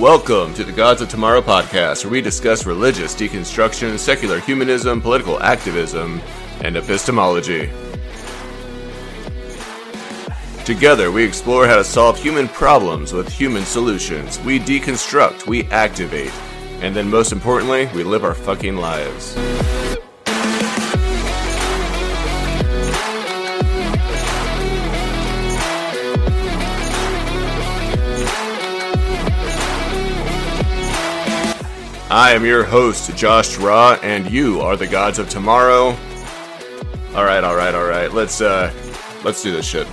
Welcome to the Gods of Tomorrow podcast, where we discuss religious deconstruction, secular humanism, political activism, and epistemology. Together, we explore how to solve human problems with human solutions. We deconstruct, we activate, and then most importantly, we live our fucking lives. I am your host, Josh Raw, and you are the Gods of Tomorrow. All right. Let's do this shit.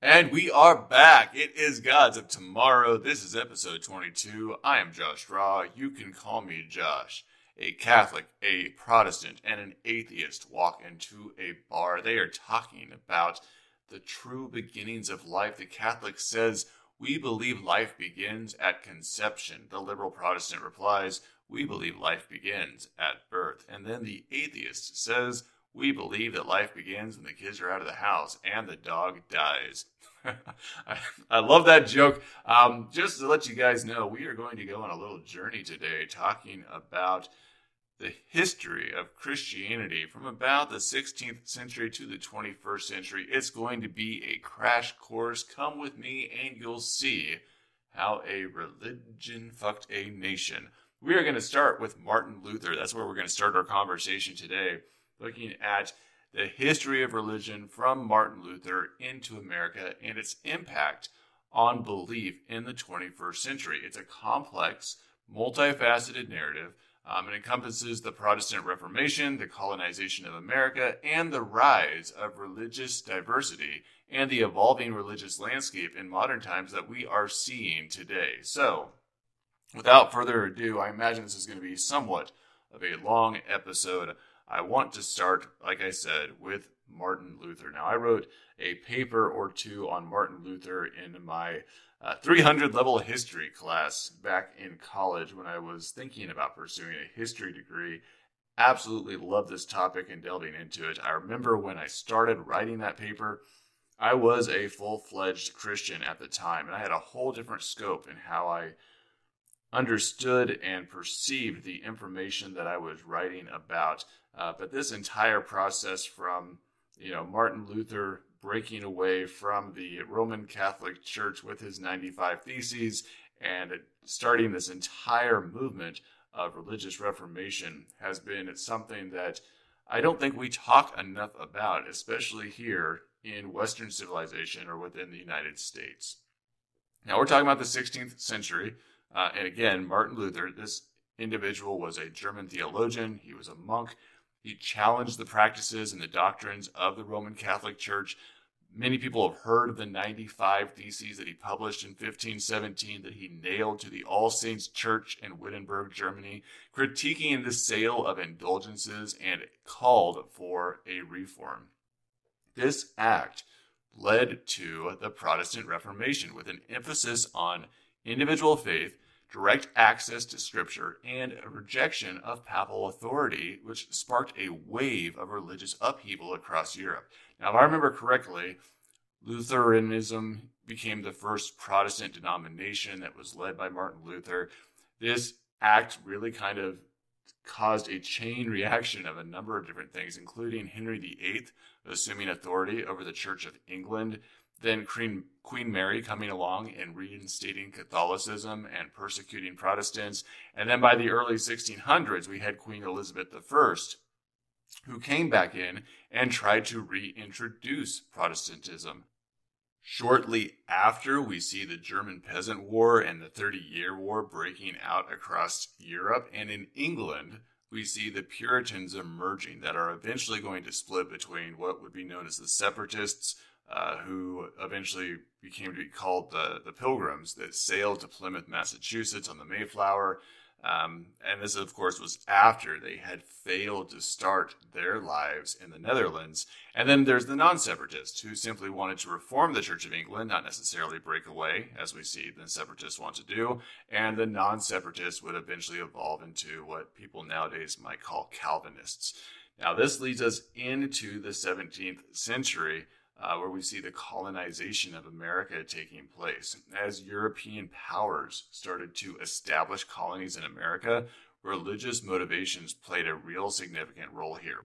And we are back. It is Gods of Tomorrow. This is episode 22. I am Josh Raw. You can call me Josh. A Catholic, a Protestant, and an atheist walk into a bar. They are talking about the true beginnings of life. The Catholic says, we believe life begins at conception. The liberal Protestant replies, we believe life begins at birth. And then the atheist says, we believe that life begins when the kids are out of the house and the dog dies. I love that joke. Just to let you guys know, we are going to go on a little journey today talking about the history of Christianity from about the 16th century to the 21st century. It's going to be a crash course. Come with me and you'll see how a religion fucked a nation. We are going to start with Martin Luther. That's where we're going to start our conversation today, looking at the history of religion from Martin Luther into America and its impact on belief in the 21st century. It's a complex, multifaceted narrative. It encompasses the Protestant Reformation, the colonization of America, and the rise of religious diversity and the evolving religious landscape in modern times that we are seeing today. So, without further ado, I imagine this is going to be somewhat of a long episode. I want to start, like I said, with Martin Luther. Now, I wrote a paper or two on Martin Luther in my 300-level history class back in college when I was thinking about pursuing a history degree. Absolutely loved this topic and delving into it. I remember when I started writing that paper, I was a full-fledged Christian at the time, and I had a whole different scope in how I understood and perceived the information that I was writing about. But this entire process from, Martin Luther breaking away from the Roman Catholic Church with his 95 Theses and starting this entire movement of religious reformation has been something that I don't think we talk enough about, especially here in Western civilization or within the United States. Now, we're talking about the 16th century. And again, Martin Luther, this individual was a German theologian. He was a monk. He challenged the practices and the doctrines of the Roman Catholic Church. Many people have heard of the 95 Theses that he published in 1517 that he nailed to the All Saints Church in Wittenberg, Germany, critiquing the sale of indulgences and called for a reform. This act led to the Protestant Reformation with an emphasis on individual faith, direct access to Scripture, and a rejection of papal authority, which sparked a wave of religious upheaval across Europe. Now, if I remember correctly, Lutheranism became the first Protestant denomination that was led by Martin Luther. This act really kind of caused a chain reaction of a number of different things, including Henry VIII assuming authority over the Church of England, then Queen Mary coming along and reinstating Catholicism and persecuting Protestants. And then by the early 1600s, we had Queen Elizabeth I, who came back in and tried to reintroduce Protestantism. Shortly after, we see the German Peasant War and the 30-Year War breaking out across Europe. And in England, we see the Puritans emerging that are eventually going to split between what would be known as the Separatists, who eventually became to be called the Pilgrims, that sailed to Plymouth, Massachusetts on the Mayflower. And this, of course, was after they had failed to start their lives in the Netherlands. And then there's the non-separatists, who simply wanted to reform the Church of England, not necessarily break away, as we see the separatists want to do. And the non-separatists would eventually evolve into what people nowadays might call Calvinists. Now, this leads us into the 17th century, where we see the colonization of America taking place. As European powers started to establish colonies in America, religious motivations played a real significant role here.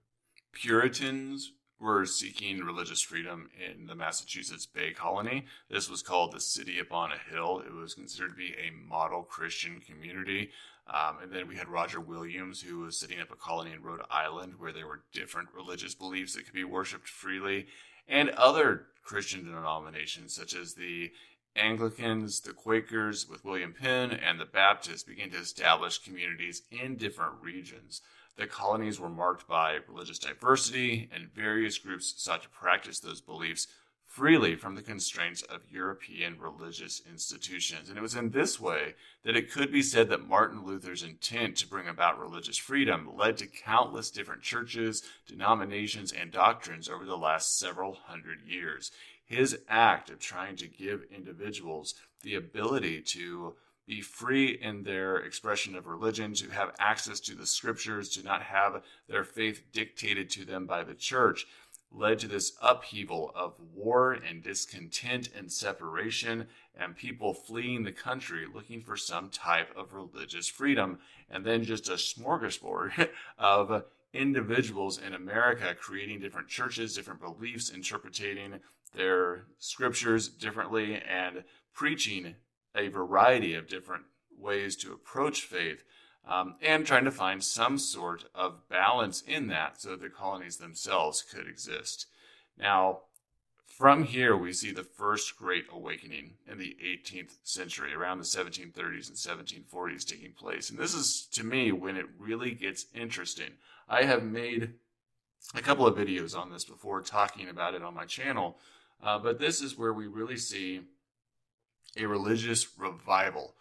Puritans were seeking religious freedom in the Massachusetts Bay Colony. This was called the City Upon a Hill. It was considered to be a model Christian community. And then we had Roger Williams, who was setting up a colony in Rhode Island where there were different religious beliefs that could be worshipped freely. And other Christian denominations, such as the Anglicans, the Quakers with William Penn, and the Baptists, began to establish communities in different regions. The colonies were marked by religious diversity, and various groups sought to practice those beliefs freely from the constraints of European religious institutions. And it was in this way that it could be said that Martin Luther's intent to bring about religious freedom led to countless different churches, denominations, and doctrines over the last several hundred years. His act of trying to give individuals the ability to be free in their expression of religion, to have access to the scriptures, to not have their faith dictated to them by the church, led to this upheaval of war and discontent and separation and people fleeing the country looking for some type of religious freedom. And then just a smorgasbord of individuals in America creating different churches, different beliefs, interpreting their scriptures differently, and preaching a variety of different ways to approach faith. And trying to find some sort of balance in that so that the colonies themselves could exist. Now, from here, we see the First Great Awakening in the 18th century, around the 1730s and 1740s taking place. And this is, to me, when it really gets interesting. I have made a couple of videos on this before, talking about it on my channel, but this is where we really see a religious revival.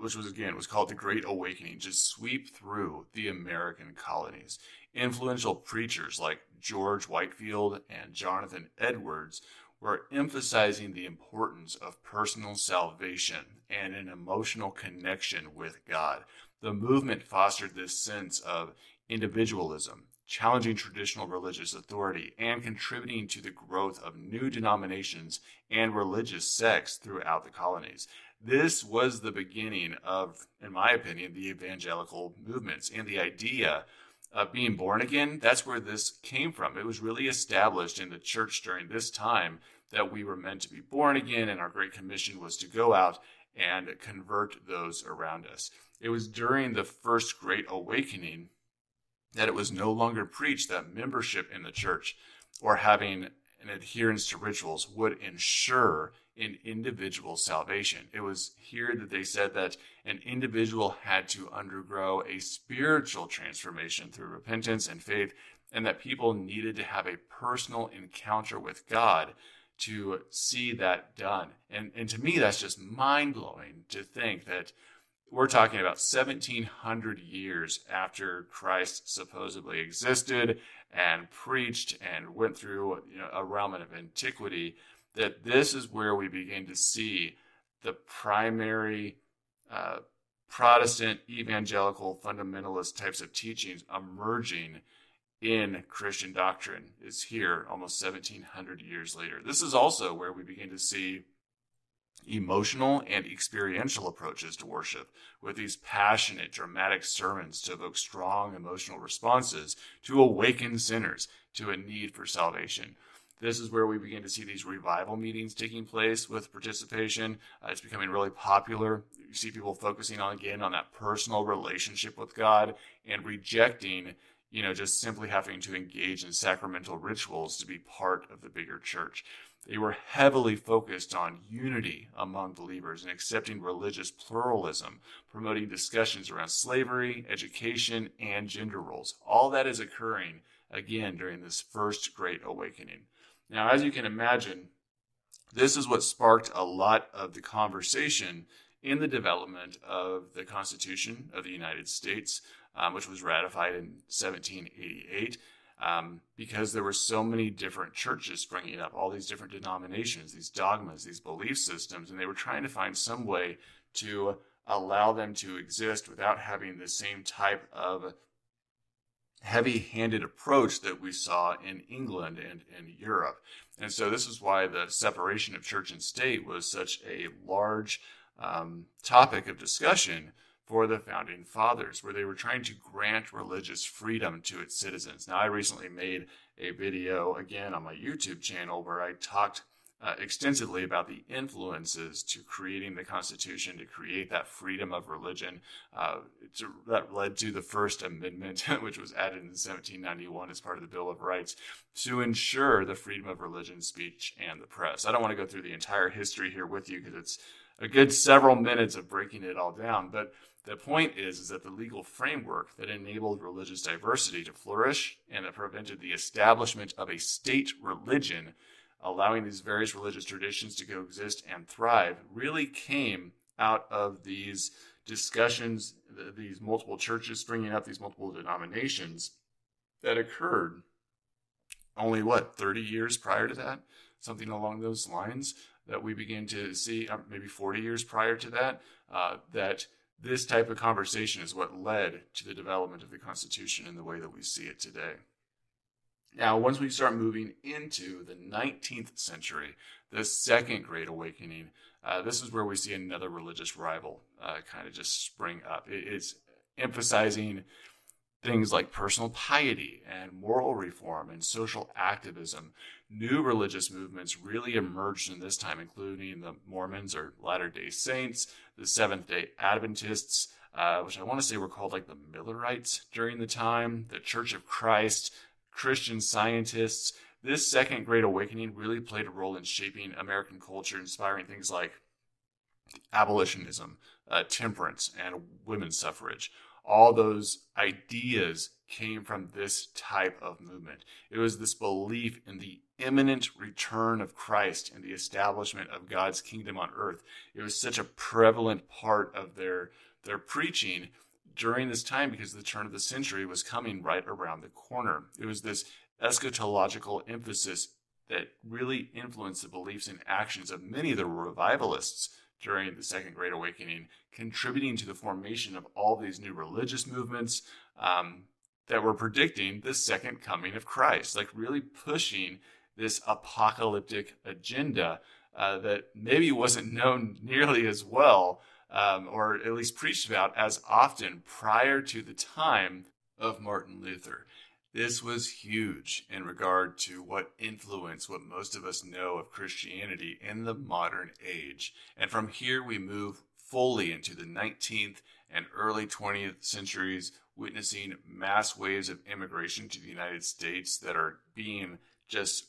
Which was called the Great Awakening, just sweep through the American colonies. Influential preachers like George Whitefield and Jonathan Edwards were emphasizing the importance of personal salvation and an emotional connection with God. The movement fostered this sense of individualism, challenging traditional religious authority, and contributing to the growth of new denominations and religious sects throughout the colonies. This was the beginning of, in my opinion, the evangelical movements and the idea of being born again. That's where this came from. It was really established in the church during this time that we were meant to be born again, and our Great Commission was to go out and convert those around us. It was during the First Great Awakening that it was no longer preached that membership in the church or having an adherence to rituals would ensure an individual salvation. It was here that they said that an individual had to undergo a spiritual transformation through repentance and faith, and that people needed to have a personal encounter with God to see that done. And to me, that's just mind-blowing to think that we're talking about 1,700 years after Christ supposedly existed and preached and went through a realm of antiquity, that this is where we begin to see the primary Protestant, evangelical, fundamentalist types of teachings emerging in Christian doctrine is here almost 1,700 years later. This is also where we begin to see emotional and experiential approaches to worship, with these passionate, dramatic sermons to evoke strong emotional responses, to awaken sinners to a need for salvation. This is where we begin to see these revival meetings taking place with participation. It's becoming really popular. You see people focusing on that personal relationship with God and rejecting, just simply having to engage in sacramental rituals to be part of the bigger church. They were heavily focused on unity among believers and accepting religious pluralism, promoting discussions around slavery, education, and gender roles. All that is occurring, again, during this First Great Awakening. Now, as you can imagine, this is what sparked a lot of the conversation in the development of the Constitution of the United States, which was ratified in 1788, because there were so many different churches springing up, all these different denominations, these dogmas, these belief systems, and they were trying to find some way to allow them to exist without having the same type of heavy-handed approach that we saw in England and in Europe. And so this is why the separation of church and state was such a large topic of discussion for the Founding Fathers, where they were trying to grant religious freedom to its citizens. Now, I recently made a video, again, on my YouTube channel where I talked extensively about the influences to creating the Constitution, to create that freedom of religion. That led to the First Amendment, which was added in 1791 as part of the Bill of Rights, to ensure the freedom of religion, speech, and the press. I don't want to go through the entire history here with you because it's a good several minutes of breaking it all down, but the point is that the legal framework that enabled religious diversity to flourish and that prevented the establishment of a state religion, allowing these various religious traditions to coexist and thrive, really came out of these discussions, these multiple churches springing up, these multiple denominations that occurred only, 30 years prior to that? Something along those lines that we begin to see, maybe 40 years prior to that, that this type of conversation is what led to the development of the Constitution in the way that we see it today. Now, once we start moving into the 19th century, the Second Great Awakening, this is where we see another religious rival kind of just spring up. It's emphasizing things like personal piety and moral reform and social activism. New religious movements really emerged in this time, including the Mormons or Latter-day Saints, the Seventh-day Adventists, which I want to say were called like the Millerites during the time, the Church of Christ, Christian Scientists. This Second Great Awakening really played a role in shaping American culture, inspiring things like abolitionism, temperance, and women's suffrage. All those ideas came from this type of movement. It was this belief in the imminent return of Christ and the establishment of God's kingdom on earth. It was such a prevalent part of their preaching during this time because the turn of the century was coming right around the corner. It was this eschatological emphasis that really influenced the beliefs and actions of many of the revivalists during the Second Great Awakening, contributing to the formation of all these new religious movements that were predicting the second coming of Christ, like really pushing this apocalyptic agenda that maybe wasn't known nearly as well, or at least preached about as often prior to the time of Martin Luther. This was huge in regard to what influenced what most of us know of Christianity in the modern age. And from here we move fully into the 19th and early 20th centuries, witnessing mass waves of immigration to the United States that are being just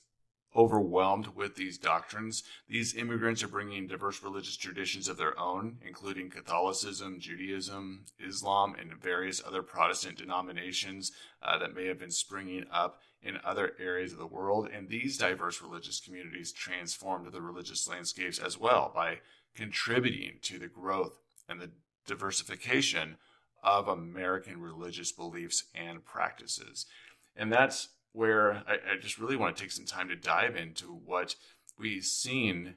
overwhelmed with these doctrines. These immigrants are bringing diverse religious traditions of their own, including Catholicism, Judaism, Islam, and various other Protestant denominations that may have been springing up in other areas of the world. And these diverse religious communities transformed the religious landscapes as well by contributing to the growth and the diversification of American religious beliefs and practices. And that's where I just really want to take some time to dive into what we've seen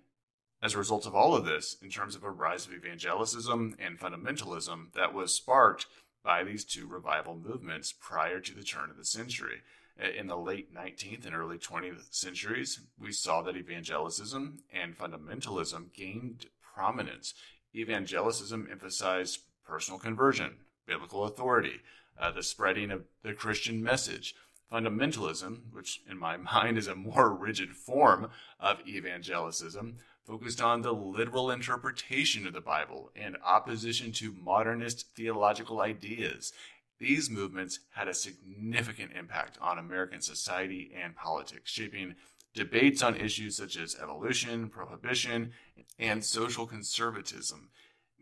as a result of all of this in terms of a rise of evangelicism and fundamentalism that was sparked by these two revival movements prior to the turn of the century. In the late 19th and early 20th centuries, we saw that evangelicism and fundamentalism gained prominence. Evangelicism emphasized personal conversion, biblical authority, the spreading of the Christian message. Fundamentalism, which in my mind is a more rigid form of evangelicism, focused on the literal interpretation of the Bible and opposition to modernist theological ideas. These movements had a significant impact on American society and politics, shaping debates on issues such as evolution, prohibition, and social conservatism.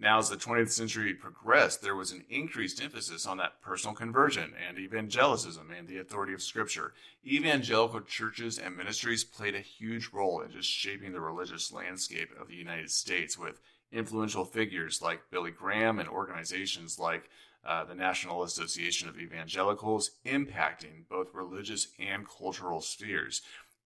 Now, as the 20th century progressed, there was an increased emphasis on that personal conversion and evangelicism and the authority of Scripture. Evangelical churches and ministries played a huge role in just shaping the religious landscape of the United States, with influential figures like Billy Graham and organizations like the National Association of Evangelicals, impacting both religious and cultural spheres.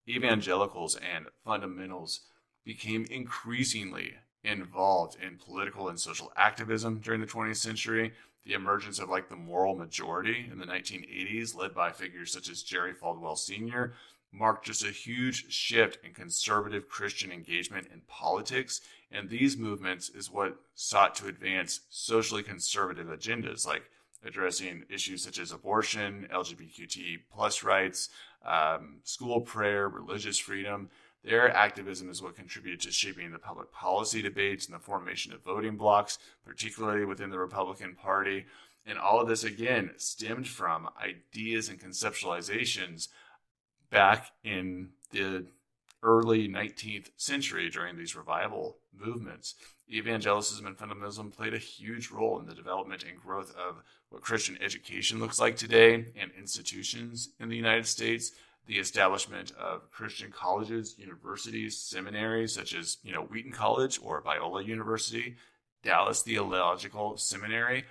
Evangelicals and fundamentals became increasingly involved in political and social activism during the 20th century. The emergence of the moral majority in the 1980s, led by figures such as Jerry Falwell Sr., marked just a huge shift in conservative Christian engagement in politics, and these movements is what sought to advance socially conservative agendas, like addressing issues such as abortion, LGBTQ+ rights, school prayer, religious freedom. Their activism is what contributed to shaping the public policy debates and the formation of voting blocs, particularly within the Republican Party. And all of this, again, stemmed from ideas and conceptualizations back in the early 19th century during these revival movements. Evangelicalism and fundamentalism played a huge role in the development and growth of what Christian education looks like today and institutions in the United States, the establishment of Christian colleges, universities, seminaries such as Wheaton College or Biola University, Dallas Theological Seminary.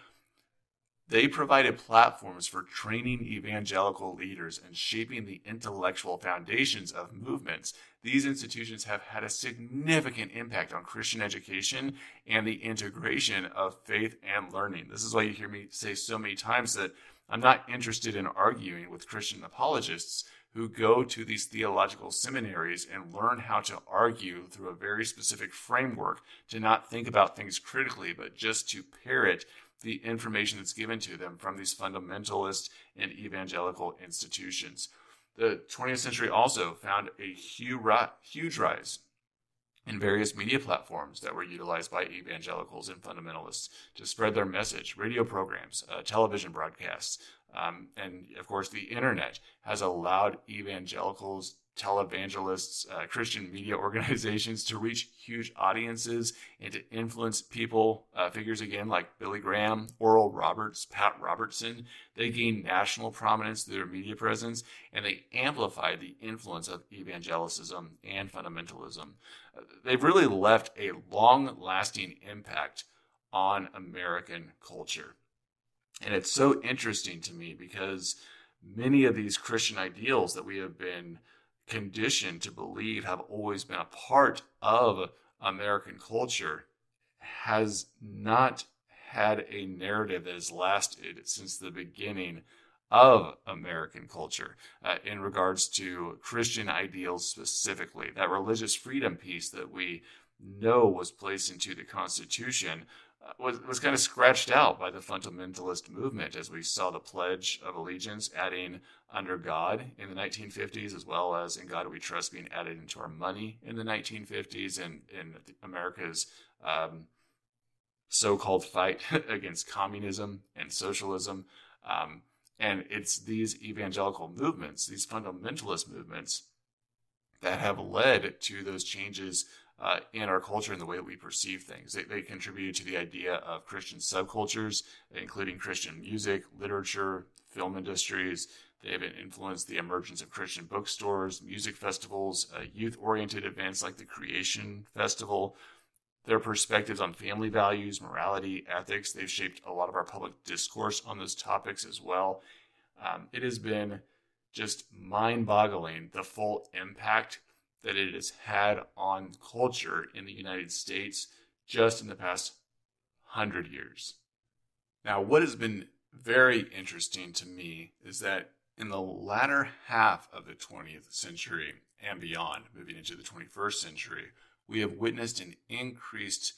They provided platforms for training evangelical leaders and shaping the intellectual foundations of movements. These institutions have had a significant impact on Christian education and the integration of faith and learning. This is why you hear me say so many times that I'm not interested in arguing with Christian apologists who go to these theological seminaries and learn how to argue through a very specific framework, to not think about things critically, but just to parrot the information that's given to them from these fundamentalist and evangelical institutions. The 20th century also found a huge rise in various media platforms that were utilized by evangelicals and fundamentalists to spread their message: radio programs, television broadcasts, and of course the internet has allowed evangelicals, televangelists, Christian media organizations to reach huge audiences and to influence people, figures again like Billy Graham, Oral Roberts, Pat Robertson. They gained national prominence through their media presence, and they amplified the influence of evangelicism and fundamentalism. They've really left a long-lasting impact on American culture. And it's so interesting to me because many of these Christian ideals that we have been conditioned to believe have always been a part of American culture has not had a narrative that has lasted since the beginning of American culture in regards to Christian ideals specifically. That religious freedom piece that we know was placed into the Constitution was kind of scratched out by the fundamentalist movement, as we saw the Pledge of Allegiance adding "under God" in the 1950s, as well as "in God we trust" being added into our money in the 1950s, and in America's so-called fight against communism and socialism. And it's these evangelical movements, these fundamentalist movements, that have led to those changes in our culture and the way that we perceive things. They contributed to the idea of Christian subcultures, including Christian music, literature, film industries. They have influenced the emergence of Christian bookstores, music festivals, youth-oriented events like the Creation Festival. Their perspectives on family values, morality, ethics, they've shaped a lot of our public discourse on those topics as well. It has been just mind-boggling, the full impact that it has had on culture in the United States just in the past 100 years. Now, what has been very interesting to me is that in the latter half of the 20th century and beyond, moving into the 21st century, we have witnessed an increased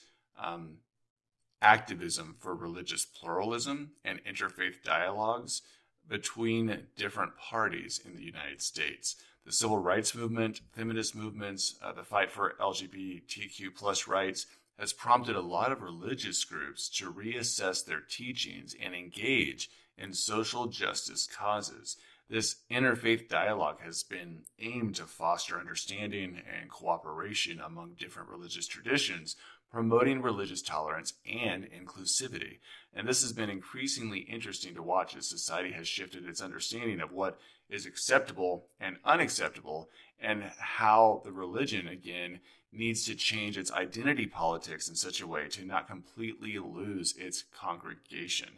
activism for religious pluralism and interfaith dialogues between different parties in the United States. The civil rights movement, feminist movements, the fight for LGBTQ+ rights has prompted a lot of religious groups to reassess their teachings and engage in social justice causes. This interfaith dialogue has been aimed to foster understanding and cooperation among different religious traditions, promoting religious tolerance and inclusivity. And this has been increasingly interesting to watch as society has shifted its understanding of what is acceptable and unacceptable, and how the religion, again, needs to change its identity politics in such a way to not completely lose its congregation.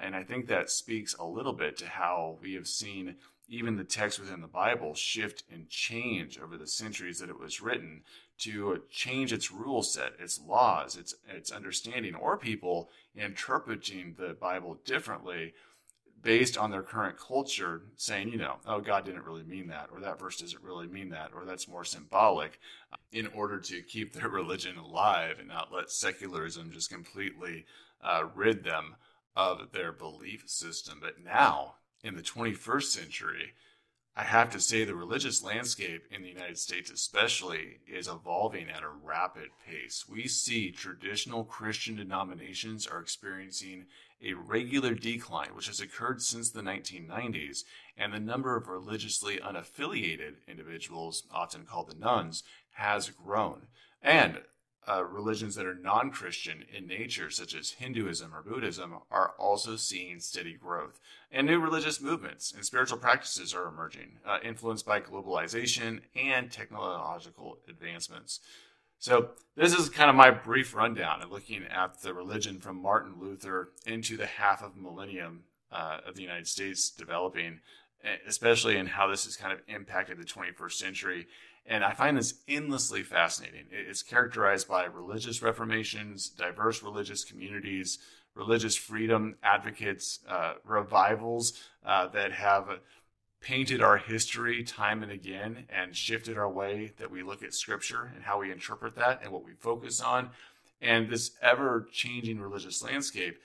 And I think that speaks a little bit to how we have seen even the text within the Bible shift and change over the centuries that it was written to change its rule set, its laws, its understanding, or people interpreting the Bible differently based on their current culture, saying, you know, oh, God didn't really mean that, or that verse doesn't really mean that, or that's more symbolic, in order to keep their religion alive and not let secularism just completely rid them of their belief system. But now, in the 21st century, I have to say the religious landscape in the United States especially is evolving at a rapid pace. We see traditional Christian denominations are experiencing a regular decline, which has occurred since the 1990s, and the number of religiously unaffiliated individuals, often called the nuns, has grown. And religions that are non-Christian in nature, such as Hinduism or Buddhism, are also seeing steady growth. And new religious movements and spiritual practices are emerging, influenced by globalization and technological advancements. So this is kind of my brief rundown of looking at the religion from Martin Luther into the half of millennium of the United States developing, especially in how this has kind of impacted the 21st century. And I find this endlessly fascinating. It's characterized by religious reformations, diverse religious communities, religious freedom advocates, revivals that have painted our history time and again and shifted our way that we look at Scripture and how we interpret that and what we focus on. And this ever-changing religious landscape,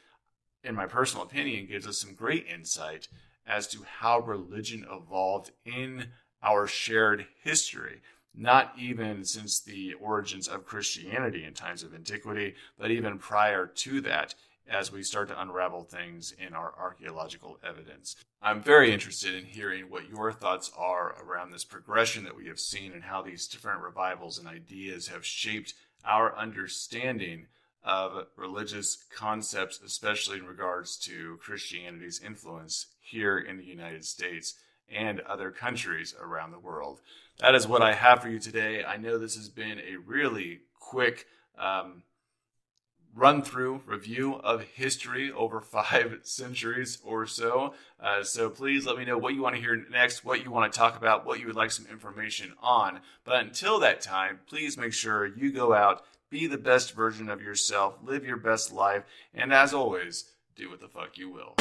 in my personal opinion, gives us some great insight as to how religion evolved in our shared history, not even since the origins of Christianity in times of antiquity, but even prior to that, as we start to unravel things in our archaeological evidence. I'm very interested in hearing what your thoughts are around this progression that we have seen and how these different revivals and ideas have shaped our understanding of religious concepts, especially in regards to Christianity's influence here in the United States and other countries around the world. That is what I have for you today. I know this has been a really quick run-through review of history over 5 centuries or so. So please let me know what you want to hear next, what you want to talk about, what you would like some information on. But until that time, please make sure you go out, be the best version of yourself, live your best life, and as always, do what the fuck you will.